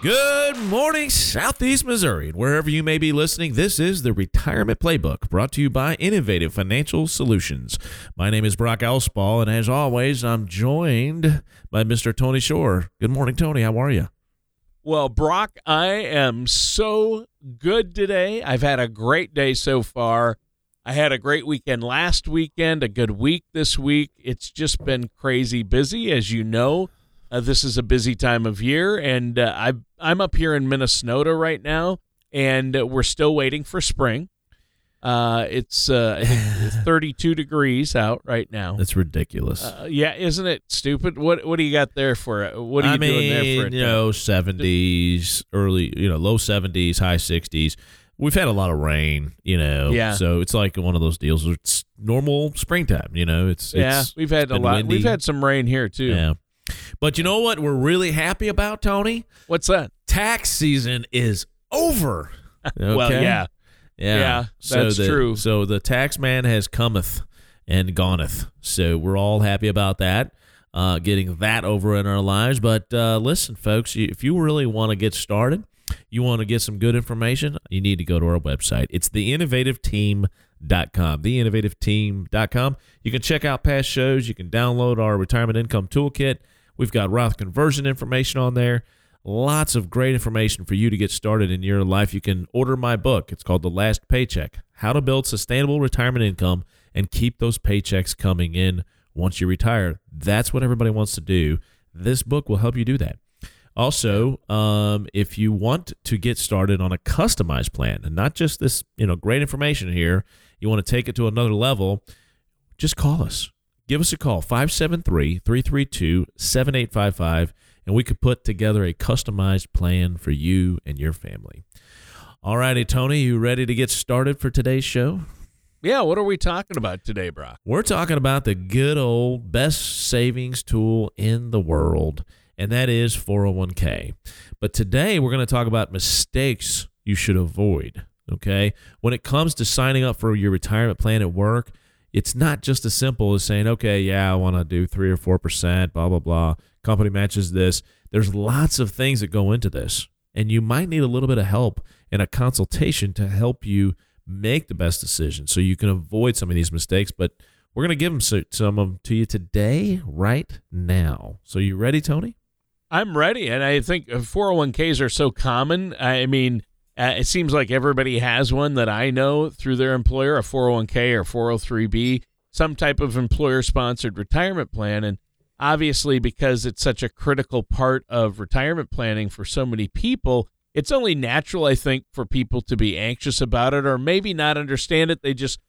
Good morning, Southeast Missouri. Wherever you may be listening, this is The Retirement Playbook, brought to you by Innovative Financial Solutions. My name is Brock Allspaugh, and as always, I'm joined by Mr. Tony Shore. Good morning, Tony. How are you? Well, Brock, I am so good today. I've had a great day so far. I had a great weekend last weekend, a good week this week. It's just been crazy busy, as you know. This is a busy time of year, and I'm up here in Minnesota right now, and we're still waiting for spring. It's 32 degrees out right now. That's ridiculous. Yeah, isn't it stupid? What do you got there for it? What are you doing there for it? You know, 70s, early, you know, low 70s, high 60s. We've had a lot of rain, you know, so it's like one of those deals where it's normal springtime, you know. We've had a lot. Windy. We've had some rain here, too. Yeah. But you know what we're really happy about, Tony? What's that? Tax season is over. Okay? Well, yeah. Yeah, that's true. So the tax man has cometh and goneth. So we're all happy about that, getting that over in our lives. But listen, folks, if you really want to get started, you want to get some good information, you need to go to our website. It's theinnovativeteam.com, theinnovativeteam.com. You can check out past shows. You can download our retirement income toolkit. We've got Roth conversion information on there. Lots of great information for you to get started in your life. You can order my book. It's called The Last Paycheck, How to Build Sustainable Retirement Income and Keep Those Paychecks Coming In Once You Retire. That's what everybody wants to do. This book will help you do that. Also, if you want to get started on a customized plan and not just this, you know, great information here, you want to take it to another level, just call us. Give us a call, 573-332-7855, and we could put together a customized plan for you and your family. All righty, Tony, you ready to get started for today's show? Yeah, what are we talking about today, Brock? We're talking about the good old best savings tool in the world, and that is 401(k). But today we're going to talk about mistakes you should avoid, okay? When it comes to signing up for your retirement plan at work, it's not just as simple as saying, okay, yeah, I want to do 3 or 4%, blah, blah, blah. Company matches this. There's lots of things that go into this, and you might need a little bit of help and a consultation to help you make the best decision so you can avoid some of these mistakes. But we're going to give them some of them to you today, right now. So you ready, Tony? I'm ready, and I think 401(k)s are so common. I mean, it seems like everybody has one that I know through their employer, a 401(k) or 403(b), some type of employer-sponsored retirement plan. And obviously, because it's such a critical part of retirement planning for so many people, it's only natural, I think, for people to be anxious about it or maybe not understand it. They just,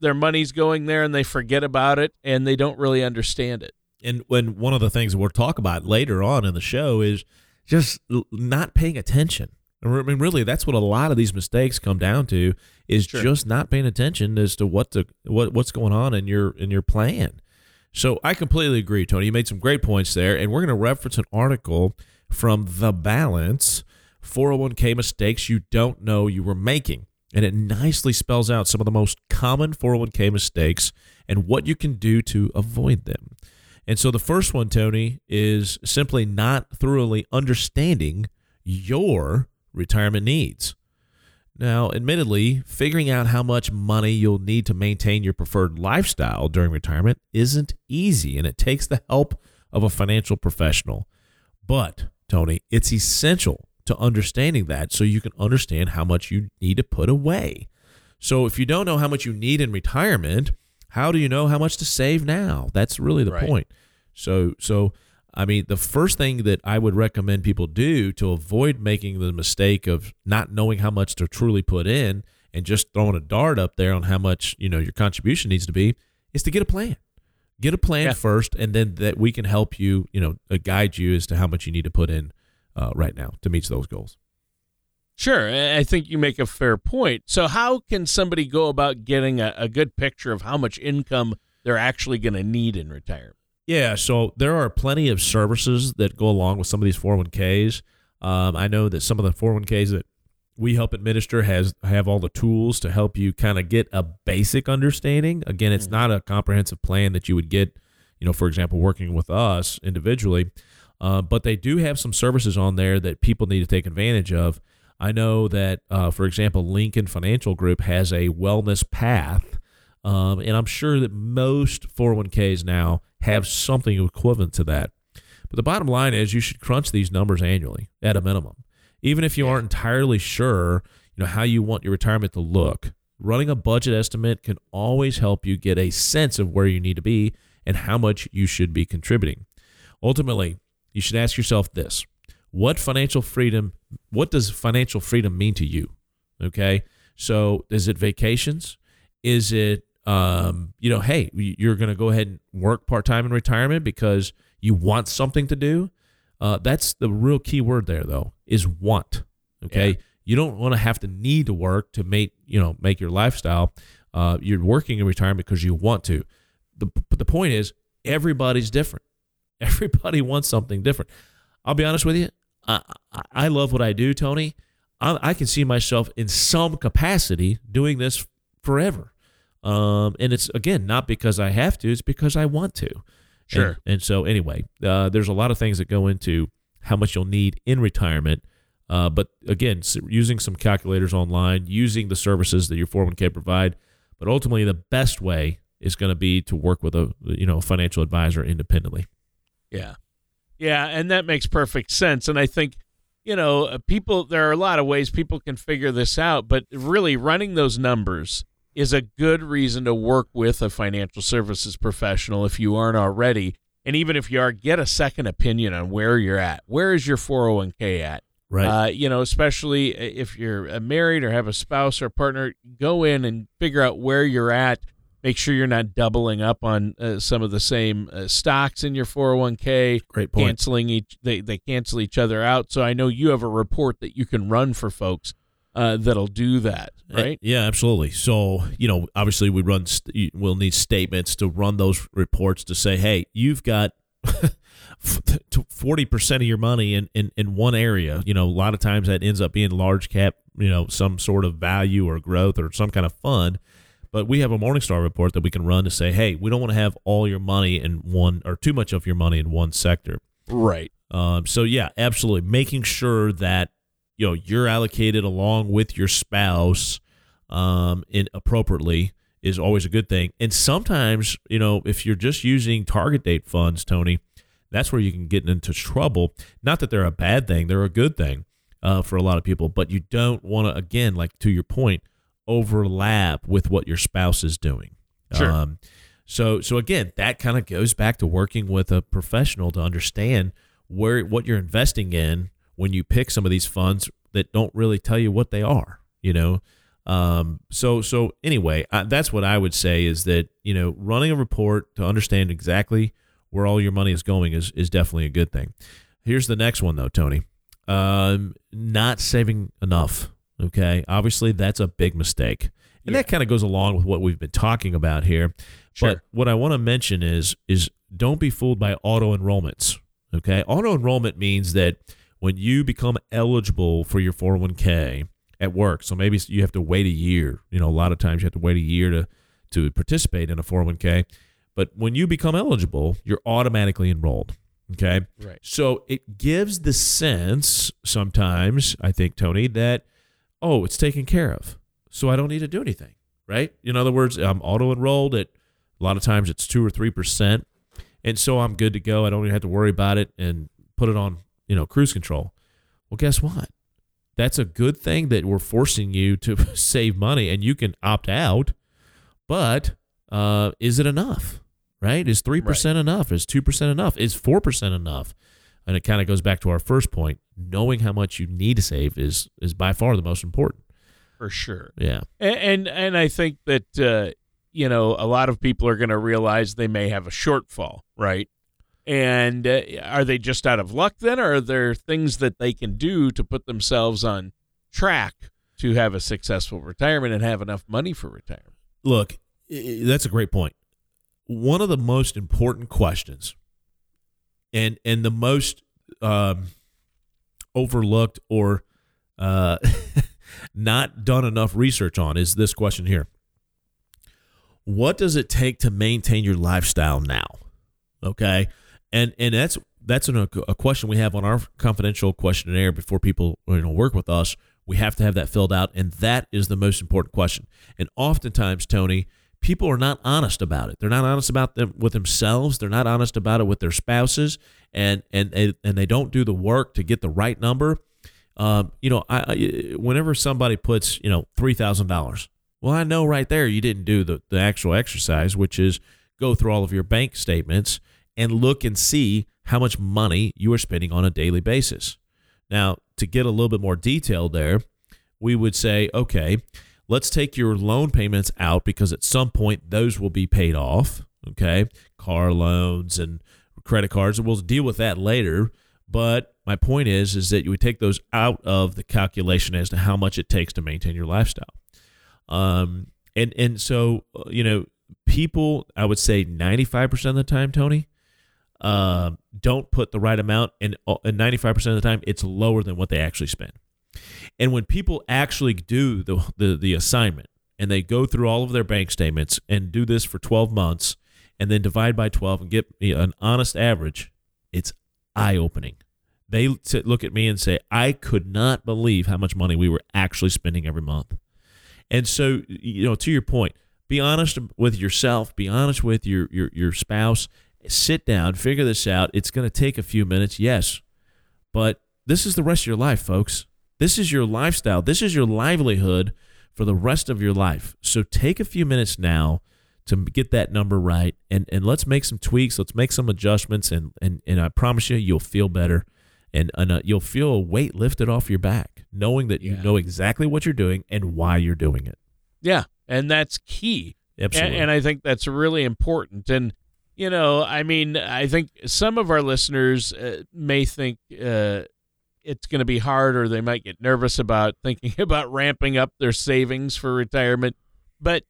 their money's going there and they forget about it and they don't really understand it. And when one of the things we'll talk about later on in the show is just not paying attention. I mean, really, that's what a lot of these mistakes come down to is just not paying attention as to what's going on in your plan. So I completely agree, Tony. You made some great points there, and we're going to reference an article from The Balance, 401(k) mistakes you don't know you were making. And it nicely spells out some of the most common 401(k) mistakes and what you can do to avoid them. And so the first one, Tony, is simply not thoroughly understanding your retirement needs. Now, admittedly, figuring out how much money you'll need to maintain your preferred lifestyle during retirement isn't easy, and it takes the help of a financial professional. But, Tony, it's essential to understanding that so you can understand how much you need to put away. So if you don't know how much you need in retirement, How do you know how much to save now? That's really the point. So, I mean, the first thing that I would recommend people do to avoid making the mistake of not knowing how much to truly put in and just throwing a dart up there on how much, you know, your contribution needs to be is to get a plan. Get a plan first, and then that we can help you, you know, guide you as to how much you need to put in right now to meet those goals. Sure. I think you make a fair point. So how can somebody go about getting a good picture of how much income they're actually going to need in retirement? Yeah. So there are plenty of services that go along with some of these 401(k)s. I know that some of the 401(k)s that we help administer have all the tools to help you kind of get a basic understanding. Again, it's not a comprehensive plan that you would get, you know, for example, working with us individually. But they do have some services on there that people need to take advantage of. I know that, for example, Lincoln Financial Group has a wellness path, and I'm sure that most 401(k)s now have something equivalent to that. But the bottom line is you should crunch these numbers annually at a minimum. Even if you aren't entirely sure, you know, how you want your retirement to look, running a budget estimate can always help you get a sense of where you need to be and how much you should be contributing. Ultimately, you should ask yourself this. What does financial freedom mean to you? Okay. So is it vacations? Is it, you know, hey, you're going to go ahead and work part-time in retirement because you want something to do? That's the real key word there though, is want. Okay. Yeah. You don't want to have to need to work to make your lifestyle. You're working in retirement because you want to. But the point is everybody's different. Everybody wants something different. I'll be honest with you. I love what I do, Tony. I can see myself in some capacity doing this forever. And it's, again, not because I have to, it's because I want to. Sure. And so anyway, there's a lot of things that go into how much you'll need in retirement. But again, using some calculators online, using the services that your 401(k) provide, but ultimately the best way is going to be to work with a financial advisor independently. Yeah. Yeah. And that makes perfect sense. And I think, you know, there are a lot of ways people can figure this out, but really running those numbers is a good reason to work with a financial services professional if you aren't already. And even if you are, get a second opinion on where you're at. Where is your 401(k) at? Right. You know, especially if you're married or have a spouse or a partner, go in and figure out where you're at. Make sure you're not doubling up on some of the same stocks in your 401(k). Great point. They cancel each other out. So I know you have a report that you can run for folks that'll do that, right? Yeah, absolutely. So, you know, obviously we'll need statements to run those reports to say, hey, you've got 40% of your money in one area. You know, a lot of times that ends up being large cap, you know, some sort of value or growth or some kind of fund. But we have a Morningstar report that we can run to say, hey, we don't want to have all your money in one or too much of your money in one sector. Right. So, yeah, absolutely. Making sure that, you know, you're allocated along with your spouse appropriately is always a good thing. And sometimes, you know, if you're just using target date funds, Tony, that's where you can get into trouble. Not that they're a bad thing. They're a good thing for a lot of people. But you don't want to, again, like to your point, overlap with what your spouse is doing. Sure. So again, that kind of goes back to working with a professional to understand what you're investing in when you pick some of these funds that don't really tell you what they are, you know? So anyway, that's what I would say is that, you know, running a report to understand exactly where all your money is going is definitely a good thing. Here's the next one though, Tony, not saving enough. Okay. Obviously that's a big mistake. And that kind of goes along with what we've been talking about here. Sure. But what I want to mention is don't be fooled by auto enrollments. Okay. Auto enrollment means that when you become eligible for your 401(k) at work, so maybe you have to wait a year. You know, a lot of times you have to wait a year to participate in a 401(k). But when you become eligible, you're automatically enrolled. Okay? Right. So it gives the sense sometimes, I think, Tony, that, oh, it's taken care of, so I don't need to do anything, right? In other words, I'm auto-enrolled at a lot of times it's 2 or 3%, and so I'm good to go. I don't even have to worry about it and put it on, you know, cruise control. Well, guess what? That's a good thing that we're forcing you to save money and you can opt out, but Is it enough? Right? Is 3% enough? Is 2% enough? Is 4% enough? And it kind of goes back to our first point. Knowing how much you need to save is by far the most important. For sure. Yeah. And I think that, you know, a lot of people are going to realize they may have a shortfall, right? And are they just out of luck then? Or are there things that they can do to put themselves on track to have a successful retirement and have enough money for retirement? Look, that's a great point. One of the most important questions and the most overlooked or not done enough research on is this question here. What does it take to maintain your lifestyle now? Okay. And that's a question we have on our confidential questionnaire before people work with us. We have to have that filled out. And that is the most important question. And oftentimes, Tony, people are not honest about it. They're not honest about them with themselves. They're not honest about it with their spouses, and they don't do the work to get the right number. Whenever somebody puts, $3,000, well, I know right there you didn't do the actual exercise, which is go through all of your bank statements and look and see how much money you are spending on a daily basis. Now, to get a little bit more detail there, we would say, okay, let's take your loan payments out because at some point those will be paid off, okay? Car loans and credit cards, we'll deal with that later. But my point is that you would take those out of the calculation as to how much it takes to maintain your lifestyle. So, people, I would say 95% of the time, Tony, don't put the right amount, and 95% of the time it's lower than what they actually spend. And when people actually do the assignment and they go through all of their bank statements and do this for 12 months and then divide by 12 and get an honest average, it's eye-opening. They look at me and say, I could not believe how much money we were actually spending every month. And so, to your point, be honest with yourself, be honest with your spouse, sit down, figure this out. It's going to take a few minutes, yes, but this is the rest of your life, folks. This is your lifestyle. This is your livelihood for the rest of your life. So take a few minutes now to get that number right, and let's make some tweaks. Let's make some adjustments, and I promise you, you'll feel better, and you'll feel a weight lifted off your back, knowing that you know exactly what you're doing and why you're doing it. Yeah, and that's key. Absolutely. And I think that's really important. And, I think some of our listeners may think it's going to be hard, or they might get nervous about thinking about ramping up their savings for retirement. But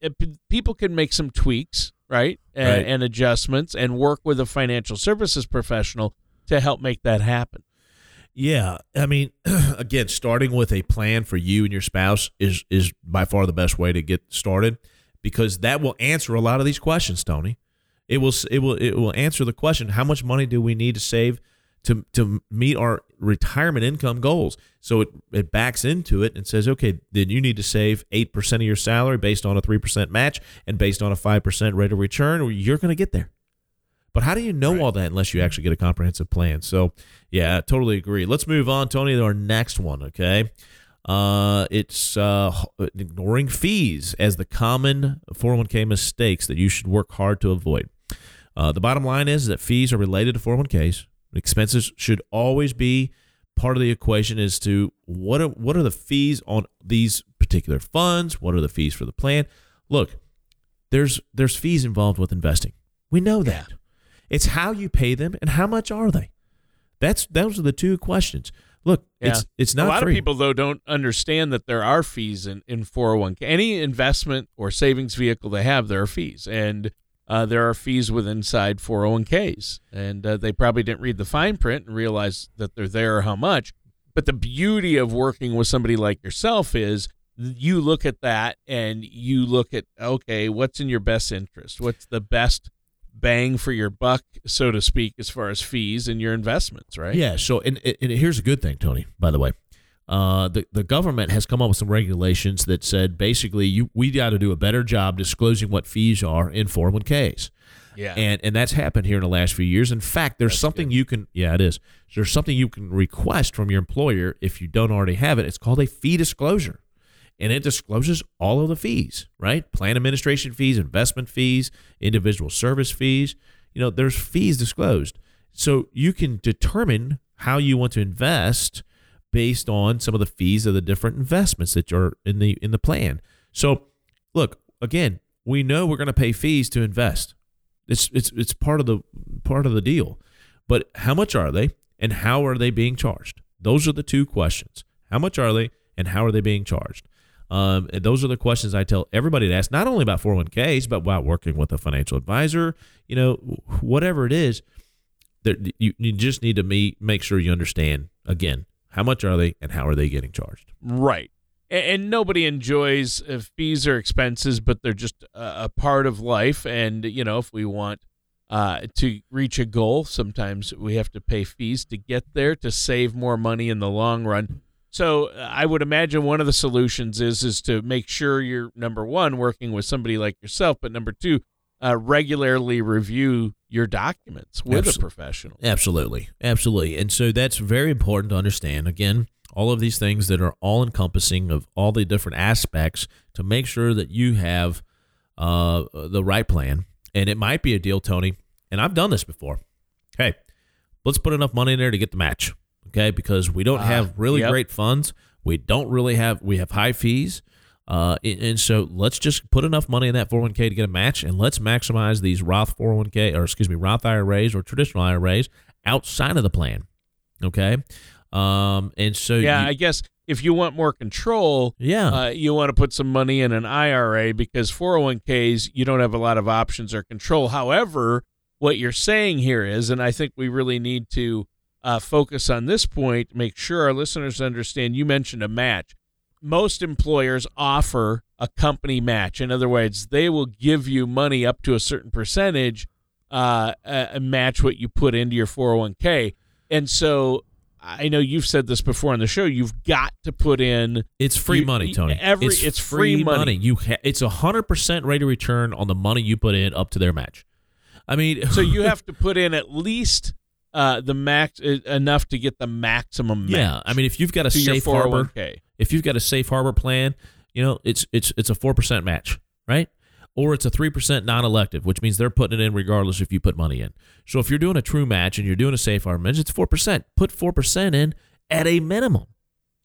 people can make some tweaks, right? And adjustments, and work with a financial services professional to help make that happen. Yeah. Again, starting with a plan for you and your spouse is by far the best way to get started, because that will answer a lot of these questions, Tony. It will answer the question, how much money do we need to save to meet our retirement income goals? So it backs into it and says, okay, then you need to save 8% of your salary based on a 3% match and based on a 5% rate of return, or you're going to get there. But how do you know all that unless you actually get a comprehensive plan? So, yeah, I totally agree. Let's move on, Tony, to our next one, okay? It's ignoring fees as the common 401(k) mistakes that you should work hard to avoid. The bottom line is that fees are related to 401(k)s. Expenses should always be part of the equation as to what are the fees on these particular funds? What are the fees for the plan? Look, there's fees involved with investing. We know that. It's how you pay them and how much are they? Those are the two questions. Look, it's not free. A lot of people, though, don't understand that there are fees in 401(k). Any investment or savings vehicle they have, there are fees. And there are fees with inside 401(k)s, and they probably didn't read the fine print and realize that they're there or how much. But the beauty of working with somebody like yourself is you look at that and you look at, okay, what's in your best interest? What's the best bang for your buck, so to speak, as far as fees and your investments, right? Yeah, so and here's a good thing, Tony, by the way. The government has come up with some regulations that said basically we got to do a better job disclosing what fees are in 401(k)s. Yeah. And that's happened here in the last few years. In fact, there's there's something you can request from your employer if you don't already have it. It's called a fee disclosure. and it discloses all of the fees, right? Plan administration fees, investment fees, individual service fees. You know, there's fees disclosed. So you can determine how you want to invest based on some of the fees of the different investments that are in the plan. So look, again, we know we're going to pay fees to invest. It's part of the deal. But how much are they and how are they being charged? Those are the two questions. How much are they and how are they being charged? And those are the questions I tell everybody to ask, not only about 401ks, but about working with a financial advisor, you know, whatever it is. You just need to make sure you understand, again, how much are they and how are they getting charged? Right. And nobody enjoys fees or expenses, but they're just a part of life. And, you know, if we want to reach a goal, sometimes we have to pay fees to get there to save more money in the long run. So I would imagine one of the solutions is to make sure you're, number one, working with somebody like yourself, but number two, regularly review your documents with a professional. Absolutely. Absolutely. And so that's very important to understand. Again, all of these things that are all encompassing of all the different aspects to make sure that you have the right plan. And it might be a deal, Tony, and I've done this before. Hey, let's put enough money in there to get the match. Okay. Because we don't have really great funds. We don't really have, we have high fees. And so let's just put enough money in that 401k to get a match, and let's maximize these Roth 401k, or excuse me, Roth IRAs or traditional IRAs outside of the plan. Okay. And so, yeah, I guess if you want more control, you want to put some money in an IRA, because 401ks, you don't have a lot of options or control. However, what you're saying here is, and I think we really need to focus on this point, make sure our listeners understand, you mentioned a match. Most employers offer a company match. In other words, they will give you money up to a certain percentage, match what you put into your 401k. And so I know you've said this before on the show, you've got to put in. It's free money, Tony. It's free money. It's 100% rate of return on the money you put in up to their match. I mean, so you have to put in at least the max enough to get the maximum match. Yeah, I mean, if you've got a safe harbor, if you've got a safe harbor plan, you know, it's a 4% match, right? Or it's a 3% non-elective, which means they're putting it in regardless if you put money in. So if you're doing a true match and you're doing a safe harbor match, it's 4%. Put 4% in at a minimum,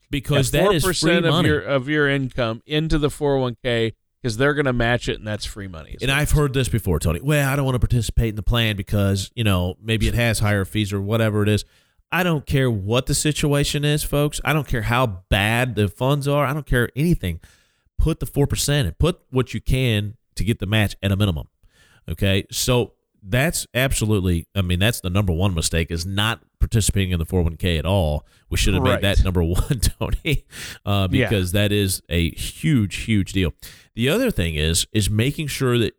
because that is free money. 4% of your income into the 401k, because they're going to match it, and that's free money. And I've heard this before, Tony. Well, I don't want to participate in the plan because, you know, maybe it has higher fees or whatever it is. I don't care what the situation is, folks. I don't care how bad the funds are. I don't care anything. Put the 4% and put what you can to get the match at a minimum. Okay. So that's absolutely, I mean, that's the number one mistake, is not participating in the 401k at all. We should have made that number one, Tony, because that is a huge, huge deal. The other thing is making sure that